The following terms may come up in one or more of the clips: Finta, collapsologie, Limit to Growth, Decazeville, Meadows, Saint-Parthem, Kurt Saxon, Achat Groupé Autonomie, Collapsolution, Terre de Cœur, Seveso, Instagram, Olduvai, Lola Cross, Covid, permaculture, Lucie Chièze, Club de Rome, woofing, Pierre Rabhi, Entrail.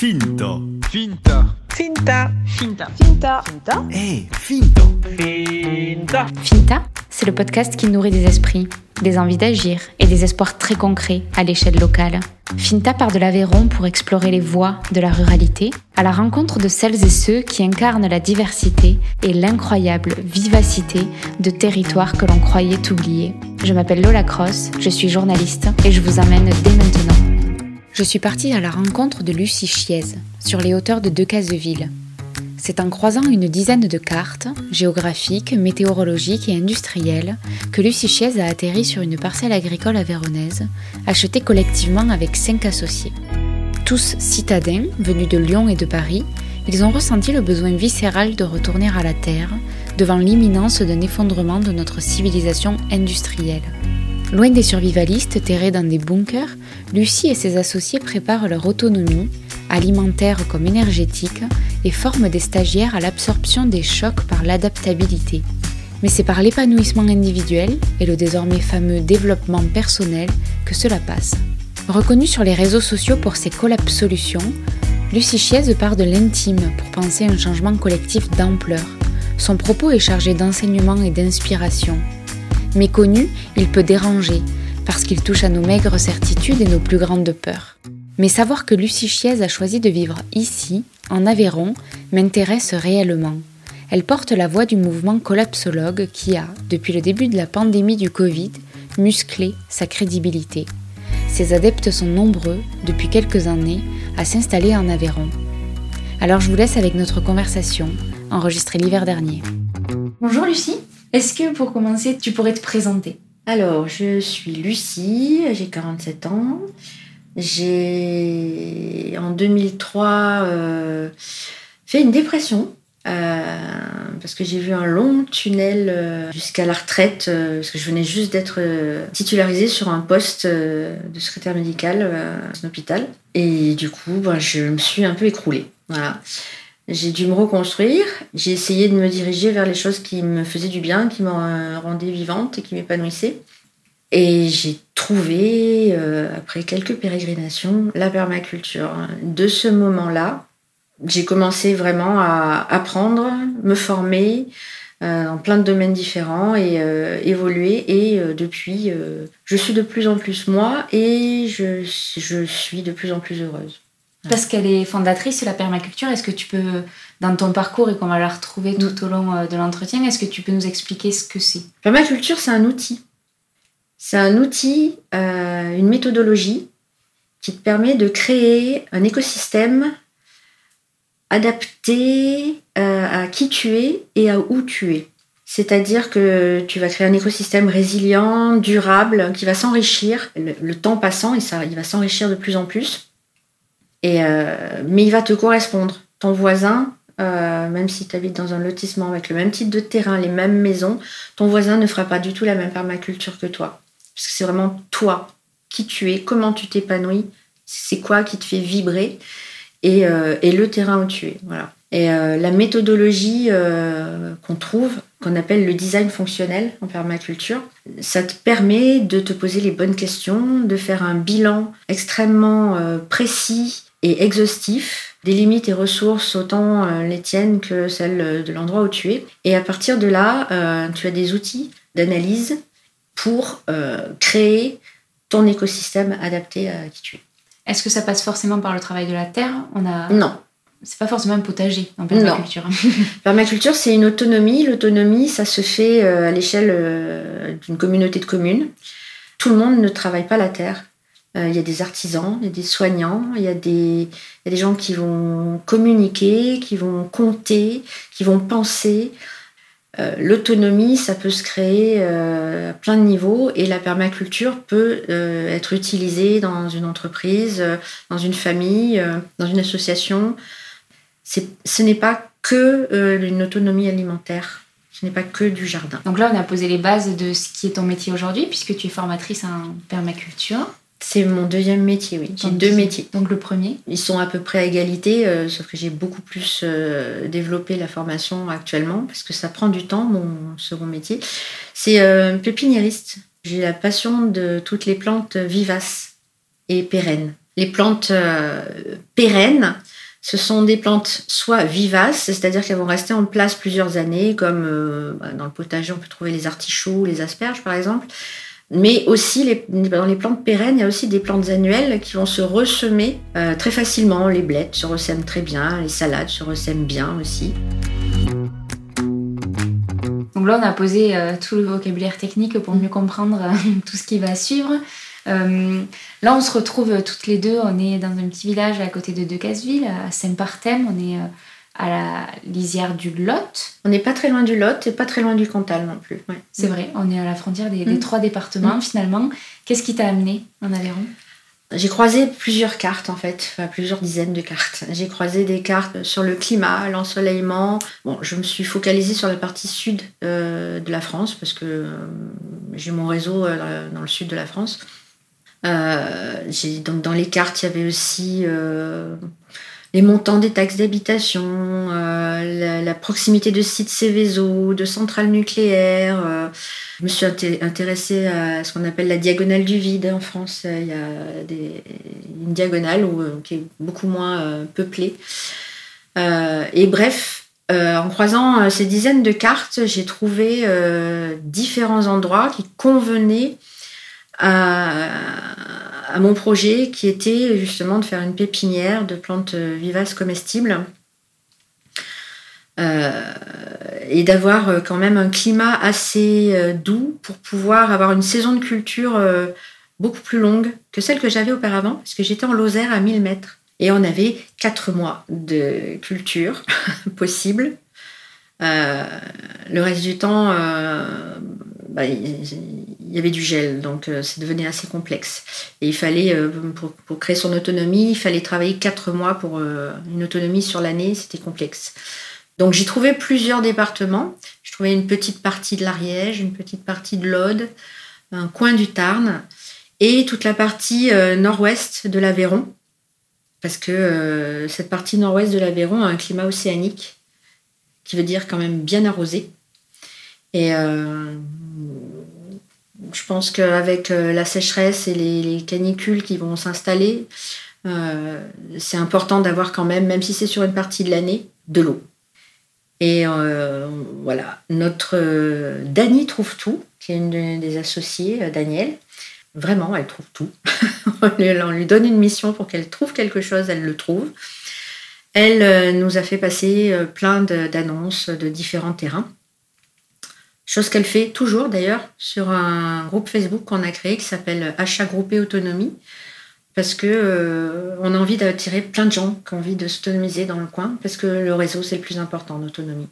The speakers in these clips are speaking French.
Finta. Finta. Finta. Finta. Finta. Finta. Hey, Finta. Finta. Finta, c'est le podcast qui nourrit des esprits, des envies d'agir et des espoirs très concrets à l'échelle locale. Finta part de l'Aveyron pour explorer les voies de la ruralité, à la rencontre de celles et ceux qui incarnent la diversité et l'incroyable vivacité de territoires que l'on croyait oubliés. Je m'appelle Lola Cross, je suis journaliste et je vous emmène dès maintenant. Je suis partie à la rencontre de Lucie Chièze, sur les hauteurs de Decazeville. C'est en croisant une dizaine de cartes, géographiques, météorologiques et industrielles, que Lucie Chièze a atterri sur une parcelle agricole aveyronnaise, achetée collectivement avec 5 associés. Tous citadins, venus de Lyon et de Paris, ils ont ressenti le besoin viscéral de retourner à la terre, devant l'imminence d'un effondrement de notre civilisation industrielle. Loin des survivalistes terrés dans des bunkers, Lucie et ses associés préparent leur autonomie, alimentaire comme énergétique, et forment des stagiaires à l'absorption des chocs par l'adaptabilité. Mais c'est par l'épanouissement individuel et le désormais fameux développement personnel que cela passe. Reconnue sur les réseaux sociaux pour ses Collapsolutions, Lucie Chièze part de l'intime pour penser un changement collectif d'ampleur. Son propos est chargé d'enseignement et d'inspiration. Méconnu, il peut déranger, parce qu'il touche à nos maigres certitudes et nos plus grandes peurs. Mais savoir que Lucie Chièze a choisi de vivre ici, en Aveyron, m'intéresse réellement. Elle porte la voix du mouvement collapsologue qui a, depuis le début de la pandémie du Covid, musclé sa crédibilité. Ses adeptes sont nombreux, depuis quelques années, à s'installer en Aveyron. Alors je vous laisse avec notre conversation, enregistrée l'hiver dernier. Bonjour Lucie. Est-ce que, pour commencer, tu pourrais te présenter ? Alors, je suis Lucie, j'ai 47 ans. J'ai, en 2003, fait une dépression parce que j'ai vu un long tunnel jusqu'à la retraite parce que je venais juste d'être titularisée sur un poste de secrétaire médicale dans un hôpital. Et du coup, je me suis un peu écroulée, voilà. J'ai dû me reconstruire, j'ai essayé de me diriger vers les choses qui me faisaient du bien, qui me rendaient vivante et qui m'épanouissaient. Et j'ai trouvé, après quelques pérégrinations, la permaculture. De ce moment-là, j'ai commencé vraiment à apprendre, me former dans plein de domaines différents et évoluer. Et depuis, je suis de plus en plus moi et je suis de plus en plus heureuse. Parce qu'elle est fondatrice de la permaculture, est-ce que tu peux, dans ton parcours et qu'on va la retrouver tout au long de l'entretien, est-ce que tu peux nous expliquer ce que c'est ? La permaculture, c'est un outil. C'est un outil, une méthodologie qui te permet de créer un écosystème adapté à qui tu es et à où tu es. C'est-à-dire que tu vas créer un écosystème résilient, durable, qui va s'enrichir, le temps passant, et ça, il va s'enrichir de plus en plus. Mais il va te correspondre. Ton voisin, même si tu habites dans un lotissement avec le même type de terrain, les mêmes maisons, ton voisin ne fera pas du tout la même permaculture que toi. Parce que c'est vraiment toi, qui tu es, comment tu t'épanouis, c'est quoi qui te fait vibrer et le terrain où tu es. Voilà. Et la méthodologie qu'on trouve, qu'on appelle le design fonctionnel en permaculture, ça te permet de te poser les bonnes questions, de faire un bilan extrêmement précis et exhaustif des limites et ressources, autant les tiennes que celles de l'endroit où tu es. Et à partir de là, tu as des outils d'analyse pour créer ton écosystème adapté à qui tu es. Est-ce que ça passe forcément par le travail de la terre ? Non. C'est pas forcément un potager en permaculture. Non. Permaculture, c'est une autonomie. L'autonomie, ça se fait à l'échelle d'une communauté de communes. Tout le monde ne travaille pas la terre. Il y a des artisans, il y a des soignants, il y a des gens qui vont communiquer, qui vont compter, qui vont penser. L'autonomie, ça peut se créer à plein de niveaux et la permaculture peut être utilisée dans une entreprise, dans une famille, dans une association. Ce n'est pas que une autonomie alimentaire. Ce n'est pas que du jardin. Donc là, on a posé les bases de ce qui est ton métier aujourd'hui puisque tu es formatrice en permaculture. C'est mon deuxième métier, oui. J'ai 2 métiers. Donc le premier ? Ils sont à peu près à égalité, sauf que j'ai beaucoup plus développé la formation actuellement, parce que ça prend du temps, mon second métier. C'est pépiniériste. J'ai la passion de toutes les plantes vivaces et pérennes. Les plantes pérennes, Ce sont des plantes soit vivaces, c'est-à-dire qu'elles vont rester en place plusieurs années, comme dans le potager, on peut trouver les artichauts, les asperges par exemple, mais aussi dans les plantes pérennes, il y a aussi des plantes annuelles qui vont se ressemer très facilement. Les blettes se ressèment très bien, les salades se ressèment bien aussi. Donc là, on a posé tout le vocabulaire technique pour mieux comprendre tout ce qui va suivre. Là, on se retrouve toutes les deux. On est dans un petit village à côté de Decazeville, à Saint-Parthem. On est à la lisière du Lot. On n'est pas très loin du Lot et pas très loin du Cantal non plus. Ouais. C'est vrai, on est à la frontière des trois départements finalement. Qu'est-ce qui t'a amené en Aveyron ? J'ai croisé plusieurs cartes en fait, enfin, plusieurs dizaines de cartes. J'ai croisé des cartes sur le climat, l'ensoleillement. Bon, je me suis focalisée sur la partie sud de la France parce que j'ai mon réseau dans le sud de la France. Donc dans les cartes, il y avait aussi les montants des taxes d'habitation, la proximité de sites Seveso, de centrales nucléaires. Je me suis intéressée à ce qu'on appelle la diagonale du vide en France. Il y a une diagonale qui est beaucoup moins peuplée. Et bref, en croisant ces dizaines de cartes, j'ai trouvé différents endroits qui convenaient à mon projet qui était justement de faire une pépinière de plantes vivaces comestibles et d'avoir quand même un climat assez doux pour pouvoir avoir une saison de culture beaucoup plus longue que celle que j'avais auparavant parce que j'étais en Lozère à 1000 mètres et on avait 4 mois de culture possible. Le reste du temps, il y avait du gel, donc ça devenait assez complexe. Et il fallait, pour créer son autonomie, il fallait travailler 4 mois pour une autonomie sur l'année, c'était complexe. Donc j'ai trouvé plusieurs départements. Je trouvais une petite partie de l'Ariège, une petite partie de l'Aude, un coin du Tarn, et toute la partie nord-ouest de l'Aveyron, parce que cette partie nord-ouest de l'Aveyron a un climat océanique, qui veut dire quand même bien arrosé. Et je pense qu'avec la sécheresse et les canicules qui vont s'installer, c'est important d'avoir quand même, même si c'est sur une partie de l'année, de l'eau. Et voilà, notre Dani trouve tout, qui est une des associées, Danielle. Vraiment, elle trouve tout. On lui donne une mission pour qu'elle trouve quelque chose, elle le trouve. Elle nous a fait passer plein d'annonces de différents terrains. Chose qu'elle fait toujours d'ailleurs sur un groupe Facebook qu'on a créé qui s'appelle Achat Groupé Autonomie parce qu'on a envie d'attirer plein de gens qui ont envie de s'autonomiser dans le coin parce que le réseau c'est le plus important, l'autonomie.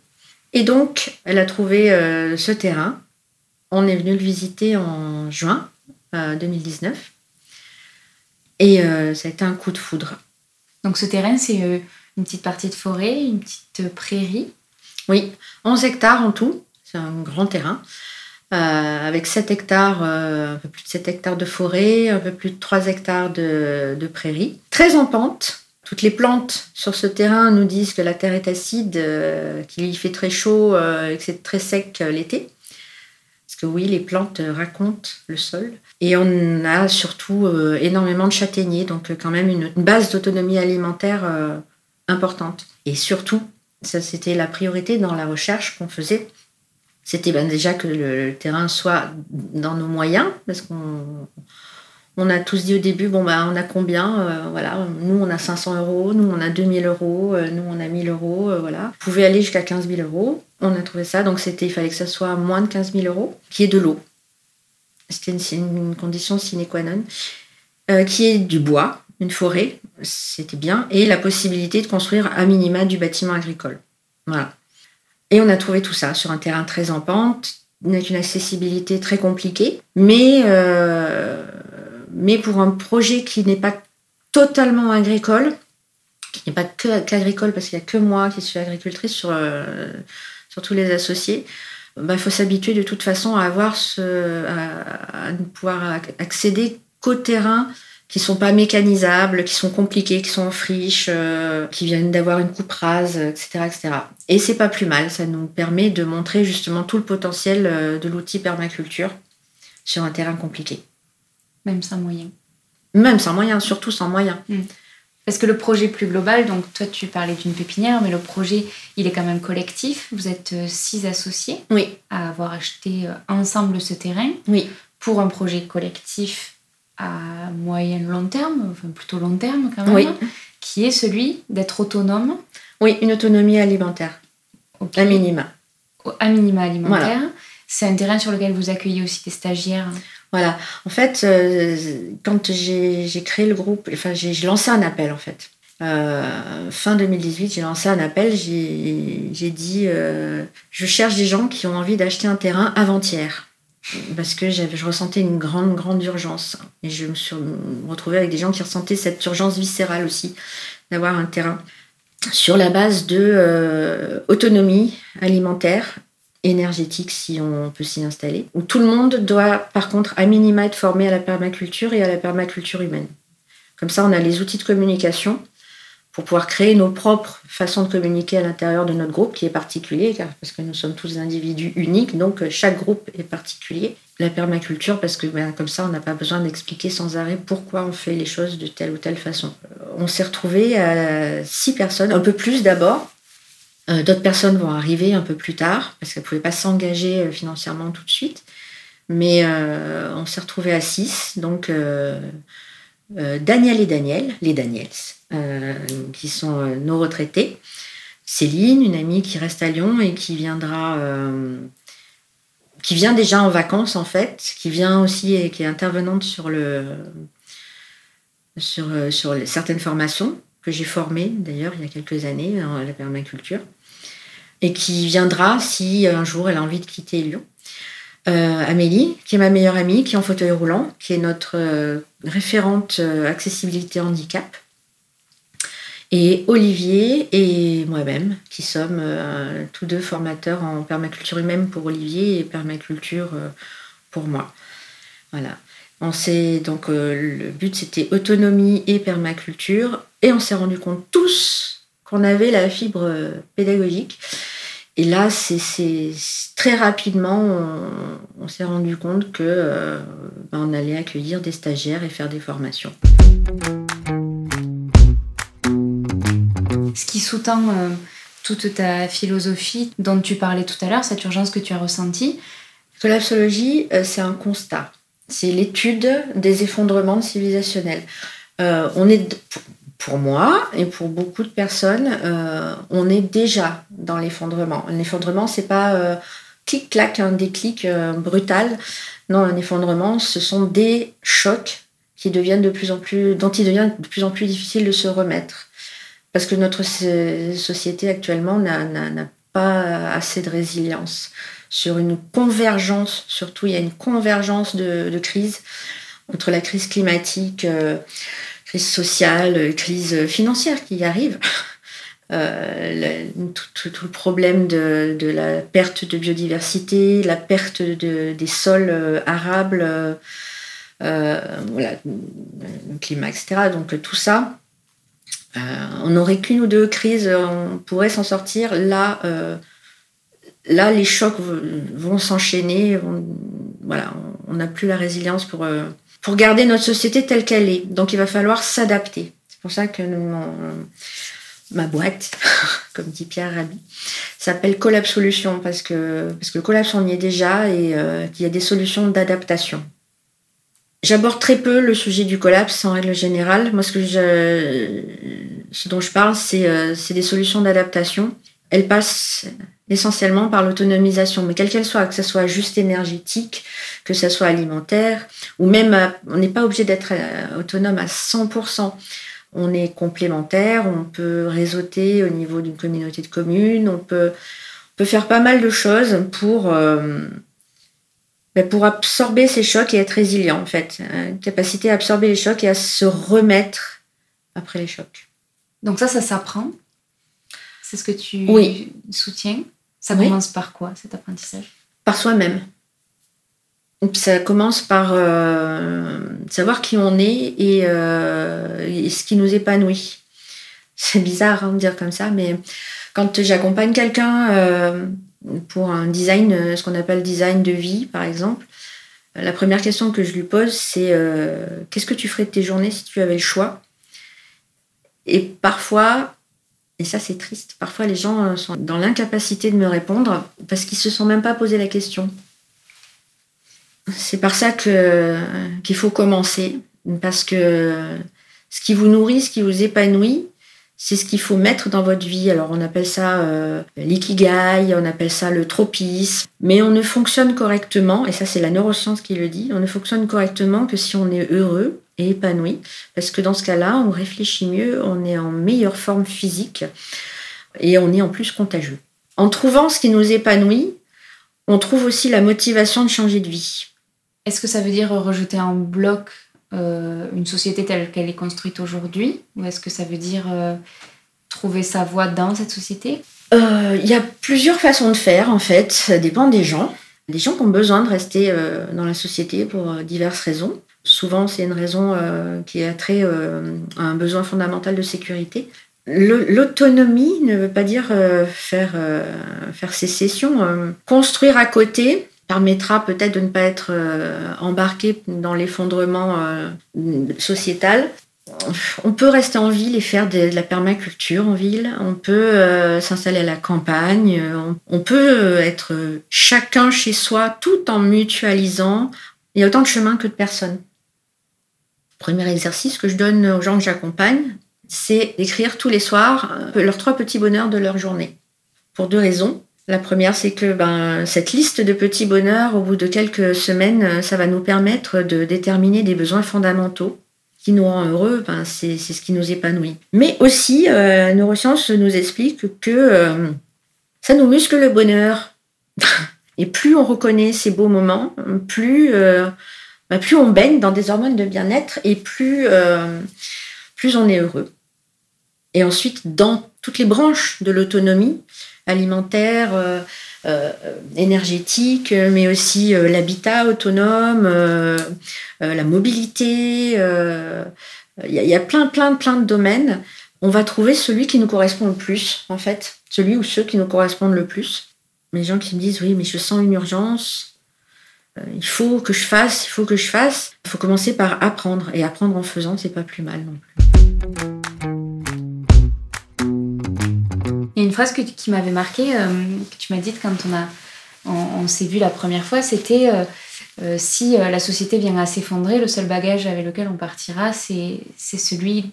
Et donc elle a trouvé ce terrain. On est venu le visiter en juin 2019 et ça a été un coup de foudre. Donc ce terrain c'est une petite partie de forêt, une petite prairie. Oui, 11 hectares en tout. C'est un grand terrain, avec 7 hectares, un peu plus de 7 hectares de forêt, un peu plus de 3 hectares de prairies. Très en pente, toutes les plantes sur ce terrain nous disent que la terre est acide, qu'il fait très chaud et que c'est très sec l'été. Parce que oui, les plantes racontent le sol. Et on a surtout énormément de châtaigniers, donc quand même une base d'autonomie alimentaire importante. Et surtout, ça c'était la priorité dans la recherche qu'on faisait, c'était déjà que le terrain soit dans nos moyens, parce qu'on a tous dit au début, on a combien voilà, nous, on a 500 €, nous, on a 2000 €, nous, on a 1000 €, voilà. On pouvait aller jusqu'à 15 000 €. On a trouvé ça, donc il fallait que ça soit moins de 15 000 €, qui est de l'eau. C'était une condition sine qua non. Qui est du bois, une forêt, c'était bien, et la possibilité de construire à minima du bâtiment agricole. Voilà. Et on a trouvé tout ça sur un terrain très en pente, avec une accessibilité très compliquée, mais pour un projet qui n'est pas totalement agricole, qui n'est pas qu'agricole parce qu'il n'y a que moi qui suis agricultrice sur tous les associés, il faut s'habituer de toute façon à ne pouvoir accéder qu'aux terrains qui ne sont pas mécanisables, qui sont compliqués, qui sont en friche, qui viennent d'avoir une coupe rase, etc., etc. Et c'est pas plus mal, ça nous permet de montrer justement tout le potentiel de l'outil permaculture sur un terrain compliqué. Même sans moyens. Surtout sans moyens. Parce que le projet plus global, donc toi tu parlais d'une pépinière, mais le projet il est quand même collectif. Vous êtes 6 associés oui. à avoir acheté ensemble ce terrain oui. pour un projet collectif à moyen-long terme, enfin plutôt long terme quand même, oui. qui est celui d'être autonome. Oui, une autonomie alimentaire, okay. à minima. À minima alimentaire. Voilà. C'est un terrain sur lequel vous accueillez aussi des stagiaires. Voilà. En fait, quand j'ai créé le groupe, enfin, j'ai lancé un appel, en fait. Fin 2018, j'ai lancé un appel. J'ai dit, je cherche des gens qui ont envie d'acheter un terrain avant-hier. Parce que je ressentais une grande urgence. Et je me suis retrouvée avec des gens qui ressentaient cette urgence viscérale aussi, d'avoir un terrain. Sur la base de autonomie alimentaire, énergétique si on peut s'y installer, où tout le monde doit par contre à minima être formé à la permaculture et à la permaculture humaine. Comme ça on a les outils de communication pour pouvoir créer nos propres façons de communiquer à l'intérieur de notre groupe qui est particulier, car, parce que nous sommes tous des individus uniques, donc chaque groupe est particulier. La permaculture, parce que ben, comme ça on n'a pas besoin d'expliquer sans arrêt pourquoi on fait les choses de telle ou telle façon. On s'est retrouvés à 6 personnes, un peu plus d'abord. D'autres personnes vont arriver un peu plus tard, parce qu'elles ne pouvaient pas s'engager financièrement tout de suite. Mais on s'est retrouvés à 6, donc Daniel et Daniel, les Daniels, qui sont nos retraités. Céline, une amie qui reste à Lyon et qui viendra, qui vient déjà en vacances en fait, qui vient aussi et qui est intervenante sur certaines formations, que j'ai formée d'ailleurs il y a quelques années à la permaculture, et qui viendra si un jour elle a envie de quitter Lyon. Amélie, qui est ma meilleure amie, qui est en fauteuil roulant, qui est notre référente accessibilité handicap, et Olivier et moi-même, qui sommes tous deux formateurs en permaculture humaine pour Olivier et permaculture pour moi. Voilà. On s'est, donc le but c'était autonomie et permaculture, et on s'est rendu compte tous qu'on avait la fibre pédagogique. Et là, c'est très rapidement, on s'est rendu compte que on allait accueillir des stagiaires et faire des formations. Ce qui sous-tend toute ta philosophie dont tu parlais tout à l'heure, cette urgence que tu as ressentie. Collapsologie, c'est un constat. C'est l'étude des effondrements civilisationnels. On est, pour moi et pour beaucoup de personnes, on est déjà dans l'effondrement. Un effondrement, c'est pas clic-clac, un déclic brutal. Non, un effondrement, ce sont des chocs qui deviennent de plus en plus, dont il devient de plus en plus difficile de se remettre. Parce que notre société actuellement n'a pas assez de résilience. Sur une convergence, surtout il y a une convergence de crises, entre la crise climatique, crise sociale, crise financière qui y arrive, tout le problème de la perte de biodiversité, la perte des sols arables, voilà, le climat, etc. Donc tout ça, on n'aurait qu'une ou deux crises, on pourrait s'en sortir là. Là, les chocs vont s'enchaîner. Voilà, on n'a plus la résilience pour garder notre société telle qu'elle est. Donc, il va falloir s'adapter. C'est pour ça que ma boîte, comme dit Pierre Rabhi, s'appelle Collapsolution, parce que le collapse, on y est déjà et qu'il y a des solutions d'adaptation. J'aborde très peu le sujet du collapse en règle générale. Moi, ce dont je parle, c'est des solutions d'adaptation. Elles passent essentiellement par l'autonomisation, mais quelle qu'elle soit, que ce soit juste énergétique, que ce soit alimentaire, ou même, on n'est pas obligé d'être autonome à 100%. On est complémentaire, on peut réseauter au niveau d'une communauté de communes, on peut faire pas mal de choses pour absorber ces chocs et être résilient, en fait. Une capacité à absorber les chocs et à se remettre après les chocs. Donc ça s'apprend. C'est ce que tu oui. soutiens. Ça commence oui. par quoi, cet apprentissage ? Par soi-même. Ça commence par savoir qui on est et ce qui nous épanouit. C'est bizarre de dire comme ça, mais quand j'accompagne quelqu'un pour un design, ce qu'on appelle design de vie, par exemple, la première question que je lui pose, c'est qu'est-ce que tu ferais de tes journées si tu avais le choix ? Et parfois, et ça c'est triste, parfois les gens sont dans l'incapacité de me répondre parce qu'ils ne se sont même pas posé la question. C'est par ça qu'il faut commencer, parce que ce qui vous nourrit, ce qui vous épanouit, c'est ce qu'il faut mettre dans votre vie. Alors on appelle ça l'ikigai, on appelle ça le tropisme, mais on ne fonctionne correctement, et ça c'est la neuroscience qui le dit, on ne fonctionne correctement que si on est heureux et épanoui, parce que dans ce cas-là, on réfléchit mieux, on est en meilleure forme physique, et on est en plus contagieux. En trouvant ce qui nous épanouit, on trouve aussi la motivation de changer de vie. Est-ce que ça veut dire rejeter en bloc une société telle qu'elle est construite aujourd'hui, ou est-ce que ça veut dire trouver sa voie dans cette société ? Il y a plusieurs façons de faire, en fait. Ça dépend des gens. Les gens qui ont besoin de rester dans la société pour diverses raisons. Souvent, c'est une raison qui a trait à un besoin fondamental de sécurité. L'autonomie ne veut pas dire faire sécession. Construire à côté permettra peut-être de ne pas être embarqué dans l'effondrement sociétal. On peut rester en ville et faire de la permaculture en ville. On peut s'installer à la campagne. On peut être chacun chez soi tout en mutualisant. Il y a autant de chemins que de personnes. Premier exercice que je donne aux gens que j'accompagne, c'est d'écrire tous les soirs leurs 3 petits bonheurs de leur journée. Pour 2 raisons. La première, c'est que cette liste de petits bonheurs, au bout de quelques semaines, ça va nous permettre de déterminer des besoins fondamentaux. Ce qui nous rend heureux, c'est ce qui nous épanouit. Mais aussi, la neuroscience nous explique que ça nous muscle le bonheur. Et plus on reconnaît ces beaux moments, plus on baigne dans des hormones de bien-être et plus on est heureux. Et ensuite, dans toutes les branches de l'autonomie alimentaire, énergétique, mais aussi l'habitat autonome, la mobilité, il y a plein de domaines. On va trouver celui qui nous correspond le plus, en fait, celui ou ceux qui nous correspondent le plus. Les gens qui me disent « oui, mais je sens une urgence, il faut que je fasse », il faut commencer par apprendre, et apprendre en faisant, c'est pas plus mal non plus. Il y a une phrase qui m'avait marquée, que tu m'as dite quand on s'est vu la première fois, c'était si la société vient à s'effondrer, le seul bagage avec lequel on partira, c'est celui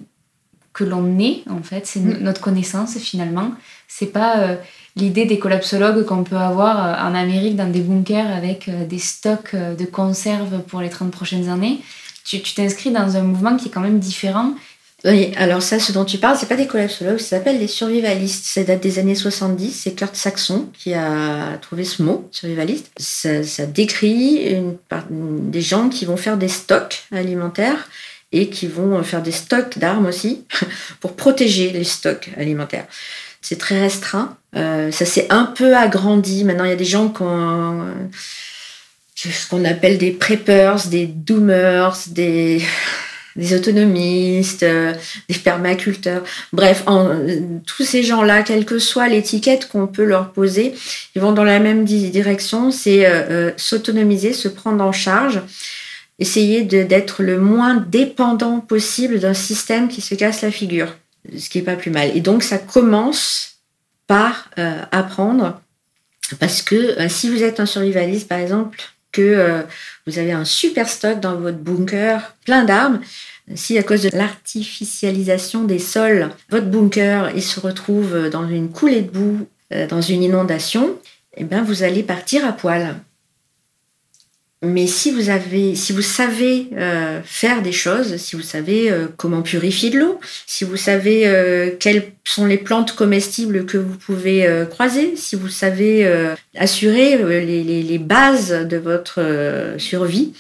que l'on est, en fait, c'est notre connaissance finalement. C'est pas l'idée des collapsologues qu'on peut avoir en Amérique dans des bunkers avec des stocks de conserves pour les 30 prochaines années. Tu t'inscris dans un mouvement qui est quand même différent. Oui, alors ça, ce dont tu parles, c'est pas des collapsologues, ça s'appelle les survivalistes. Ça date des années 70, c'est Kurt Saxon qui a trouvé ce mot, survivaliste. Ça décrit des gens qui vont faire des stocks alimentaires et qui vont faire des stocks d'armes aussi pour protéger les stocks alimentaires. C'est très restreint. Ça s'est un peu agrandi. Maintenant, il y a des gens qui ont ce qu'on appelle des preppers, des doomers, des autonomistes, des permaculteurs. Bref, tous ces gens-là, quelle que soit l'étiquette qu'on peut leur poser, ils vont dans la même direction, c'est s'autonomiser, se prendre en charge, essayer d'être le moins dépendant possible d'un système qui se casse la figure, ce qui n'est pas plus mal. Et donc, ça commence par apprendre, parce que si vous êtes un survivaliste, par exemple, que vous avez un super stock dans votre bunker, plein d'armes. Si à cause de l'artificialisation des sols, votre bunker il se retrouve dans une coulée de boue, dans une inondation, eh bien vous allez partir à poil. Mais si vous savez faire des choses, si vous savez comment purifier de l'eau, si vous savez quelles sont les plantes comestibles que vous pouvez croiser, si vous savez assurer les bases de votre survie,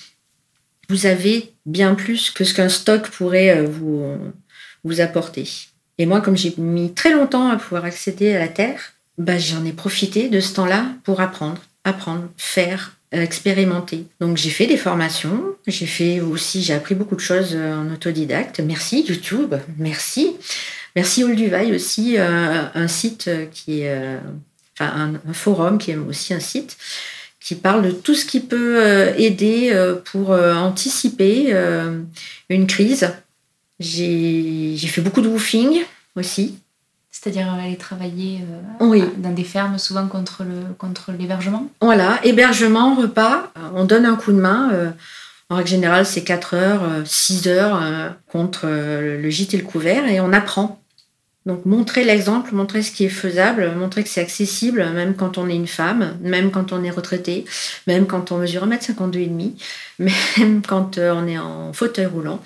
vous avez bien plus que ce qu'un stock pourrait vous apporter. Et moi, comme j'ai mis très longtemps à pouvoir accéder à la terre, j'en ai profité de ce temps-là pour apprendre, faire, expérimenter. Donc j'ai fait des formations, j'ai appris beaucoup de choses en autodidacte. Merci YouTube, merci Olduvai aussi, un site qui est, un forum qui est aussi un site qui parle de tout ce qui peut aider pour anticiper une crise J'ai fait beaucoup de woofing aussi. C'est-à-dire aller travailler oui. dans des fermes, souvent contre l'hébergement. Voilà, hébergement, repas, on donne un coup de main. En règle générale, c'est 4 heures, 6 heures contre le gîte et le couvert, et on apprend. Donc, montrer l'exemple, montrer ce qui est faisable, montrer que c'est accessible, même quand on est une femme, même quand on est retraité, même quand on mesure 1m52,5, même quand on est en fauteuil roulant,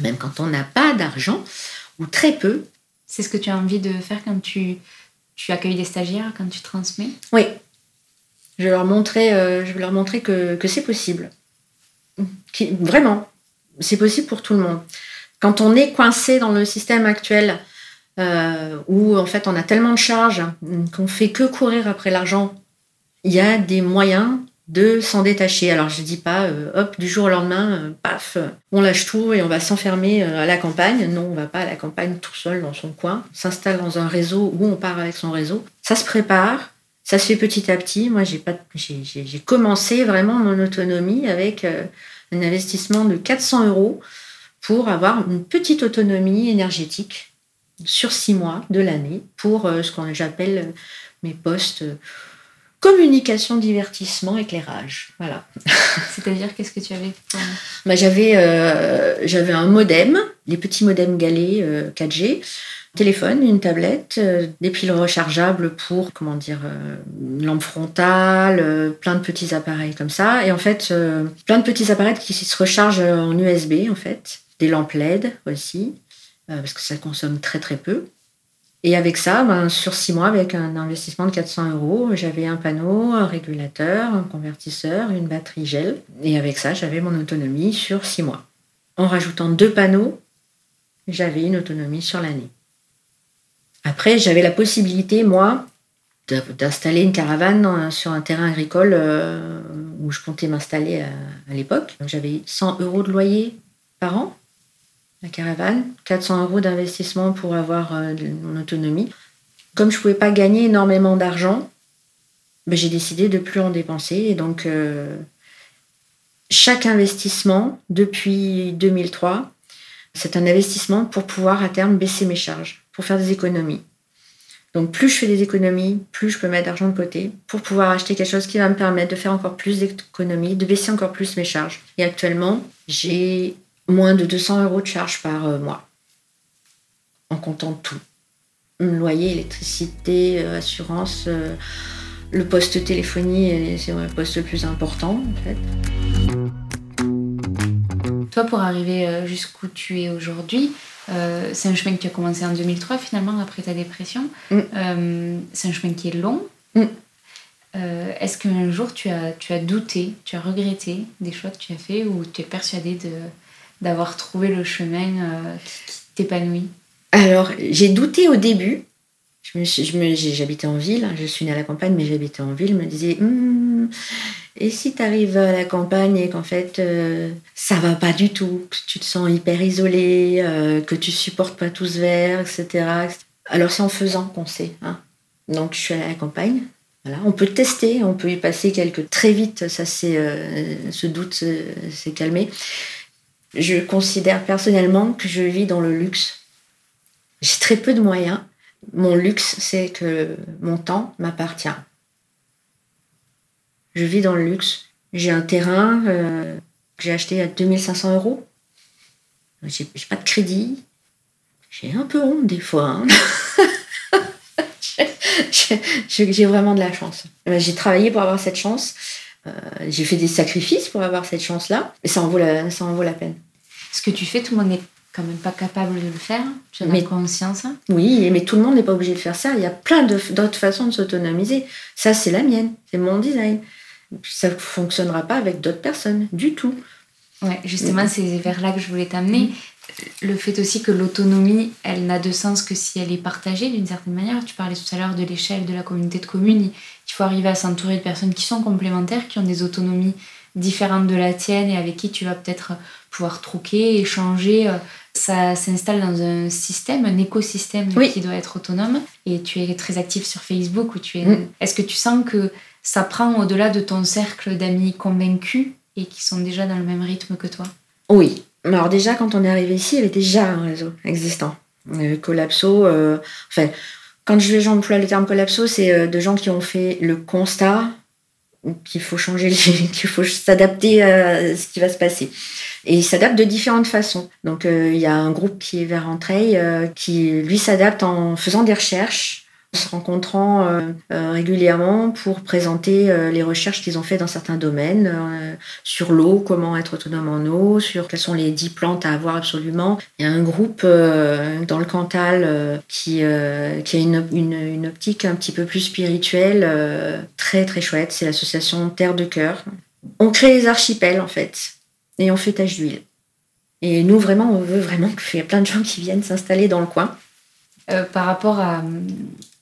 même quand on n'a pas d'argent, ou très peu. C'est ce que tu as envie de faire quand tu accueilles des stagiaires, quand tu transmets ? Oui. Je vais leur montrer, que c'est possible. Vraiment, c'est possible pour tout le monde. Quand on est coincé dans le système actuel, où en fait on a tellement de charges qu'on fait que courir après l'argent, il y a des moyens de s'en détacher. Alors je dis pas hop, du jour au lendemain, paf, on lâche tout et on va s'enfermer à la campagne. Non, on va pas à la campagne tout seul dans son coin. On s'installe dans un réseau où on part avec son réseau. Ça se prépare, ça se fait petit à petit. Moi j'ai commencé vraiment mon autonomie avec un investissement de 400 € pour avoir une petite autonomie énergétique sur 6 mois de l'année pour ce que j'appelle mes postes communication, divertissement, éclairage. Voilà. C'est-à-dire, qu'est-ce que tu avais pour... J'avais un modem, des petits modems galets 4G, téléphone, une tablette, des piles rechargeables pour, une lampe frontale, plein de petits appareils comme ça. Et en fait, plein de petits appareils qui se rechargent en USB, en fait. Des lampes LED aussi. Parce que ça consomme très très peu. Et avec ça, sur 6 mois, avec un investissement de 400 €, j'avais un panneau, un régulateur, un convertisseur, une batterie gel. Et avec ça, j'avais mon autonomie sur 6 mois. En rajoutant 2 panneaux, j'avais une autonomie sur l'année. Après, j'avais la possibilité, moi, d'installer une caravane sur un terrain agricole où je comptais m'installer à l'époque. Donc, j'avais 100 € de loyer par an. La caravane, 400 € d'investissement pour avoir mon autonomie. Comme je ne pouvais pas gagner énormément d'argent, j'ai décidé de ne plus en dépenser. Et donc, chaque investissement, depuis 2003, c'est un investissement pour pouvoir à terme baisser mes charges, pour faire des économies. Donc, plus je fais des économies, plus je peux mettre d'argent de côté pour pouvoir acheter quelque chose qui va me permettre de faire encore plus d'économies, de baisser encore plus mes charges. Et actuellement, j'ai... moins de 200 € de charge par mois, en comptant tout. Loyer, électricité, assurance, le poste téléphonie, c'est le poste le plus important, en fait. Toi, pour arriver jusqu'où tu es aujourd'hui, c'est un chemin que tu as commencé en 2003, finalement, après ta dépression. Mm. C'est un chemin qui est long. Mm. Est-ce qu'un jour, tu as douté, tu as regretté des choix que tu as faits ou tu es persuadée d'avoir trouvé le chemin qui t'épanouit? Alors, j'ai douté au début. J'habitais en ville, je suis née à la campagne, mais j'habitais en ville. Je me disais, et si tu arrives à la campagne et qu'en fait, ça va pas du tout, que tu te sens hyper isolée, que tu supportes pas tout ce verre, etc. Alors, c'est en faisant qu'on sait. Hein. Donc, je suis allée à la campagne. Voilà. On peut tester, on peut y passer quelques... Très vite, ça, ce doute s'est calmé. Je considère personnellement que je vis dans le luxe. J'ai très peu de moyens. Mon luxe, c'est que mon temps m'appartient. Je vis dans le luxe. J'ai un terrain que j'ai acheté à 2500 €. J'ai pas de crédit. J'ai un peu honte des fois. Hein. J'ai vraiment de la chance. J'ai travaillé pour avoir cette chance. J'ai fait des sacrifices pour avoir cette chance-là, et ça en vaut la peine. Ce que tu fais, tout le monde n'est quand même pas capable de le faire, tu en as conscience. Oui, mais tout le monde n'est pas obligé de faire ça. Il y a plein d'autres façons de s'autonomiser. Ça, c'est la mienne, c'est mon design. Ça ne fonctionnera pas avec d'autres personnes, du tout. Ouais, justement, c'est vers là que je voulais t'amener. Le fait aussi que l'autonomie, elle n'a de sens que si elle est partagée d'une certaine manière. Tu parlais tout à l'heure de l'échelle de la communauté de communes. Il faut arriver à s'entourer de personnes qui sont complémentaires, qui ont des autonomies différentes de la tienne et avec qui tu vas peut-être pouvoir troquer, échanger. Ça s'installe dans un système, un écosystème oui. qui doit être autonome. Et tu es très active sur Facebook. Où tu es... Mmh. Est-ce que tu sens que ça prend au-delà de ton cercle d'amis convaincus et qui sont déjà dans le même rythme que toi ? Oui, Alors déjà, quand on est arrivé ici, il y avait déjà un réseau existant. Collapso, enfin, quand j'emploie le terme collapso, c'est de gens qui ont fait le constat qu'il faut changer, qu'il faut s'adapter à ce qui va se passer. Et ils s'adaptent de différentes façons. Donc, il y a un groupe qui est vers Entrail, qui, lui, s'adapte en faisant des recherches, en se rencontrant régulièrement pour présenter les recherches qu'ils ont faites dans certains domaines, sur l'eau, comment être autonome en eau, sur quelles sont les 10 plantes à avoir absolument. Il y a un groupe dans le Cantal qui a une optique un petit peu plus spirituelle, très, très chouette. C'est l'association Terre de Cœur. On crée les archipels, en fait. Et on fait tache d'huile. Et nous, vraiment, on veut vraiment qu'il y ait plein de gens qui viennent s'installer dans le coin. Par rapport à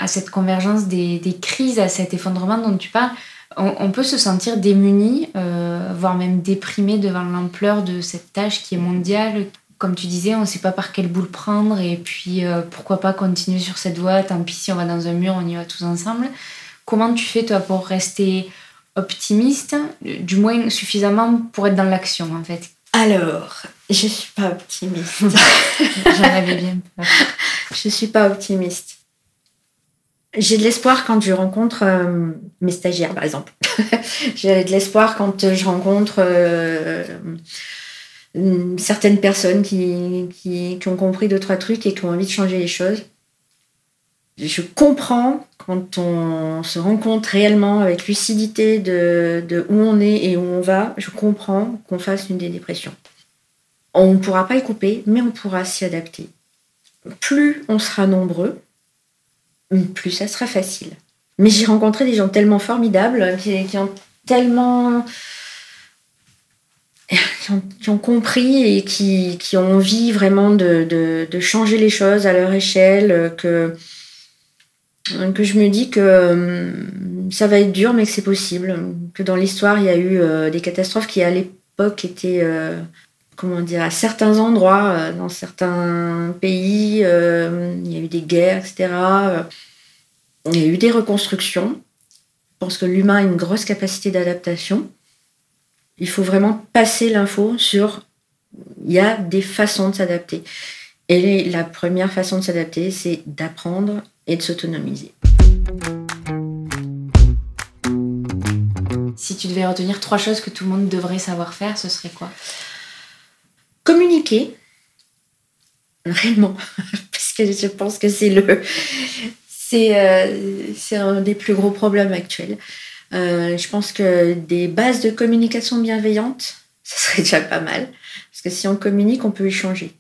cette convergence des crises, à cet effondrement dont tu parles, on peut se sentir démunis, voire même déprimés devant l'ampleur de cette tâche qui est mondiale. Comme tu disais, on ne sait pas par quelle boule prendre, et puis pourquoi pas continuer sur cette voie, tant pis si on va dans un mur, on y va tous ensemble. Comment tu fais, toi, pour rester optimiste, du moins suffisamment pour être dans l'action, en fait? Alors, je suis pas optimiste. J'en avais bien peur. Je suis pas optimiste. J'ai de l'espoir quand je rencontre mes stagiaires, par exemple. J'ai de l'espoir quand je rencontre certaines personnes qui ont compris 2-3 trucs et qui ont envie de changer les choses. Je comprends quand on se rencontre réellement avec lucidité de où on est et où on va, je comprends qu'on fasse une dépression. On ne pourra pas y couper, mais on pourra s'y adapter. Plus on sera nombreux, plus ça sera facile. Mais j'ai rencontré des gens tellement formidables, qui ont compris et qui ont envie vraiment de changer les choses à leur échelle, que je me dis que ça va être dur, mais que c'est possible. Que dans l'histoire, il y a eu des catastrophes qui, à l'époque, étaient, à certains endroits, dans certains pays. Il y a eu des guerres, etc. Il y a eu des reconstructions. Je pense que l'humain a une grosse capacité d'adaptation. Il faut vraiment passer l'info sur... Il y a des façons de s'adapter. Et la première façon de s'adapter, c'est d'apprendre et de s'autonomiser. Si tu devais retenir 3 choses que tout le monde devrait savoir faire, ce serait quoi? Communiquer, réellement, parce que je pense que c'est un des plus gros problèmes actuels. Je pense que des bases de communication bienveillantes, ça serait déjà pas mal, parce que si on communique, on peut échanger.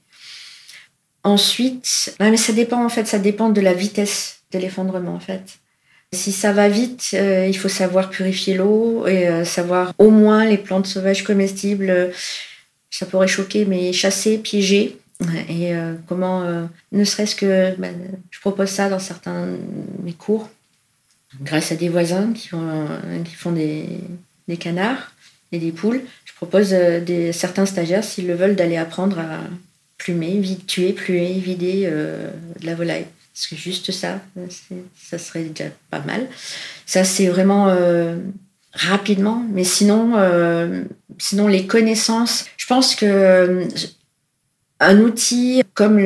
Ensuite, mais ça dépend de la vitesse de l'effondrement, en fait. Si ça va vite, il faut savoir purifier l'eau et savoir au moins les plantes sauvages comestibles, ça pourrait choquer, mais chasser, piéger. Et comment, ne serait-ce que, je propose ça dans certains de mes cours, grâce à des voisins qui font des canards et des poules. Je propose certains stagiaires, s'ils le veulent, d'aller apprendre à... vider de la volaille. Parce que juste ça, ça serait déjà pas mal. Ça, c'est vraiment rapidement. Mais sinon, les connaissances... Je pense qu'un outil comme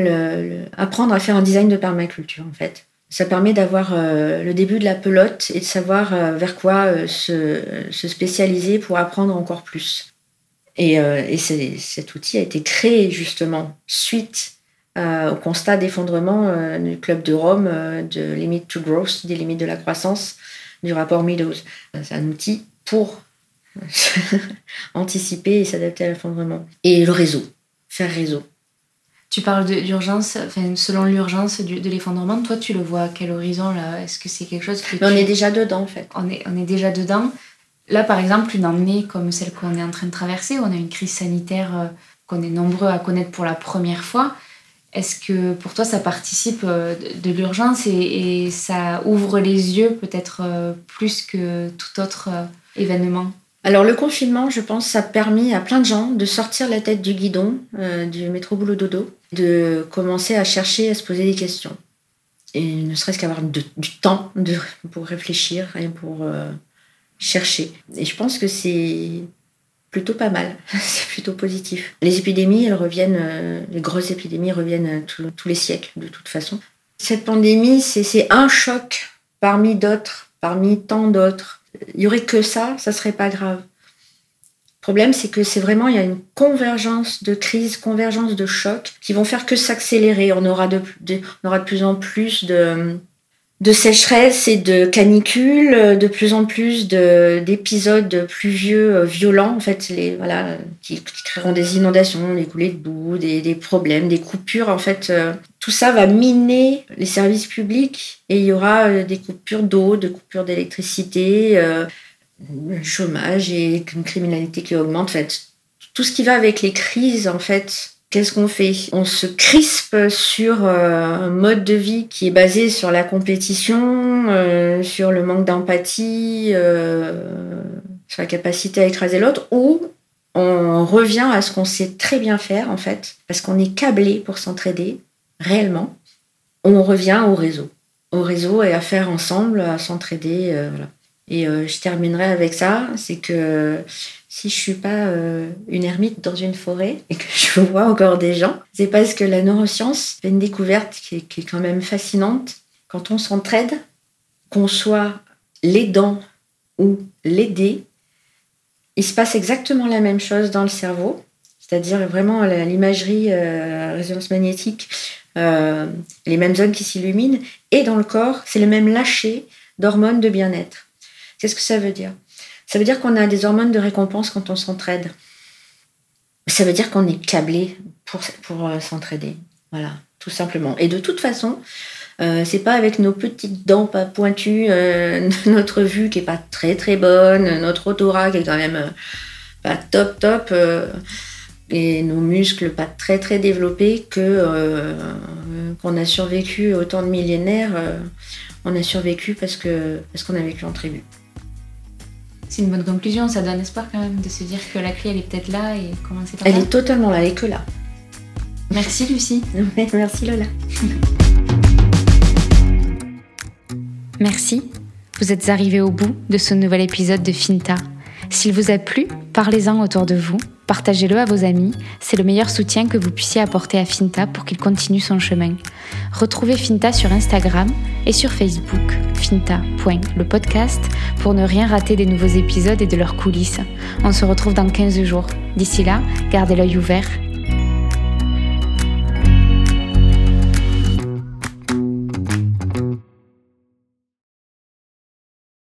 apprendre à faire un design de permaculture, en fait, ça permet d'avoir le début de la pelote et de savoir vers quoi se spécialiser pour apprendre encore plus. Et cet outil a été créé justement suite au constat d'effondrement du Club de Rome, de Limit to Growth, des limites de la croissance, du rapport Meadows. C'est un outil pour anticiper et s'adapter à l'effondrement. Et le réseau, faire réseau. Tu parles d'urgence, selon l'urgence de l'effondrement, toi tu le vois à quel horizon là? Est-ce que c'est quelque chose que... On est déjà dedans, en fait. On est déjà dedans. Là, par exemple, une année comme celle qu'on est en train de traverser, où on a une crise sanitaire qu'on est nombreux à connaître pour la première fois, est-ce que pour toi, ça participe de l'urgence et ça ouvre les yeux peut-être plus que tout autre événement? Alors, le confinement, je pense, ça a permis à plein de gens de sortir la tête du guidon, du métro-boulot-dodo, de commencer à chercher, à se poser des questions. Et ne serait-ce qu'avoir du temps pour réfléchir et pour... chercher. Et je pense que c'est plutôt pas mal, c'est plutôt positif. Les épidémies, elles reviennent, les grosses épidémies reviennent tous les siècles de toute façon. Cette pandémie, c'est un choc parmi d'autres, parmi tant d'autres. Il n'y aurait que ça, ça ne serait pas grave. Le problème, c'est que c'est vraiment, il y a une convergence de crises, convergence de chocs qui vont faire que s'accélérer. On aura de plus en plus de sécheresse et de canicules, de plus en plus d'épisodes pluvieux violents, en fait, qui créeront des inondations, des coulées de boue, des problèmes, des coupures. En fait, tout ça va miner les services publics et il y aura des coupures d'eau, des coupures d'électricité, le chômage et une criminalité qui augmente. En fait, tout ce qui va avec les crises, en fait. Qu'est-ce qu'on fait ? On se crispe sur un mode de vie qui est basé sur la compétition, sur le manque d'empathie, sur la capacité à écraser l'autre, ou on revient à ce qu'on sait très bien faire, en fait, parce qu'on est câblé pour s'entraider, réellement. On revient au réseau et à faire ensemble, à s'entraider. Voilà. Et je terminerai avec ça, c'est que... Si je ne suis pas une ermite dans une forêt et que je vois encore des gens, c'est parce que la neuroscience fait une découverte qui est quand même fascinante. Quand on s'entraide, qu'on soit l'aidant ou l'aider, il se passe exactement la même chose dans le cerveau. C'est-à-dire vraiment l'imagerie, résonance magnétique, les mêmes zones qui s'illuminent. Et dans le corps, c'est le même lâcher d'hormones de bien-être. Qu'est-ce que ça veut dire ? Ça veut dire qu'on a des hormones de récompense quand on s'entraide. Ça veut dire qu'on est câblé pour s'entraider. Voilà, tout simplement. Et de toute façon, c'est pas avec nos petites dents pas pointues, notre vue qui est pas très très bonne, notre odorat qui est quand même pas top, et nos muscles pas très très développés qu'on a survécu autant de millénaires. On a survécu parce qu'on a vécu en tribu. C'est une bonne conclusion, ça donne espoir quand même de se dire que la clé, elle est peut-être là et commencer par là. Elle est totalement là, elle est que là. Merci Lucie. Merci Lola. Merci, vous êtes arrivés au bout de ce nouvel épisode de Finta. S'il vous a plu, parlez-en autour de vous, partagez-le à vos amis, c'est le meilleur soutien que vous puissiez apporter à Finta pour qu'il continue son chemin. Retrouvez Finta sur Instagram et sur Facebook, finta.lepodcast, pour ne rien rater des nouveaux épisodes et de leurs coulisses. On se retrouve dans 15 jours. D'ici là, gardez l'œil ouvert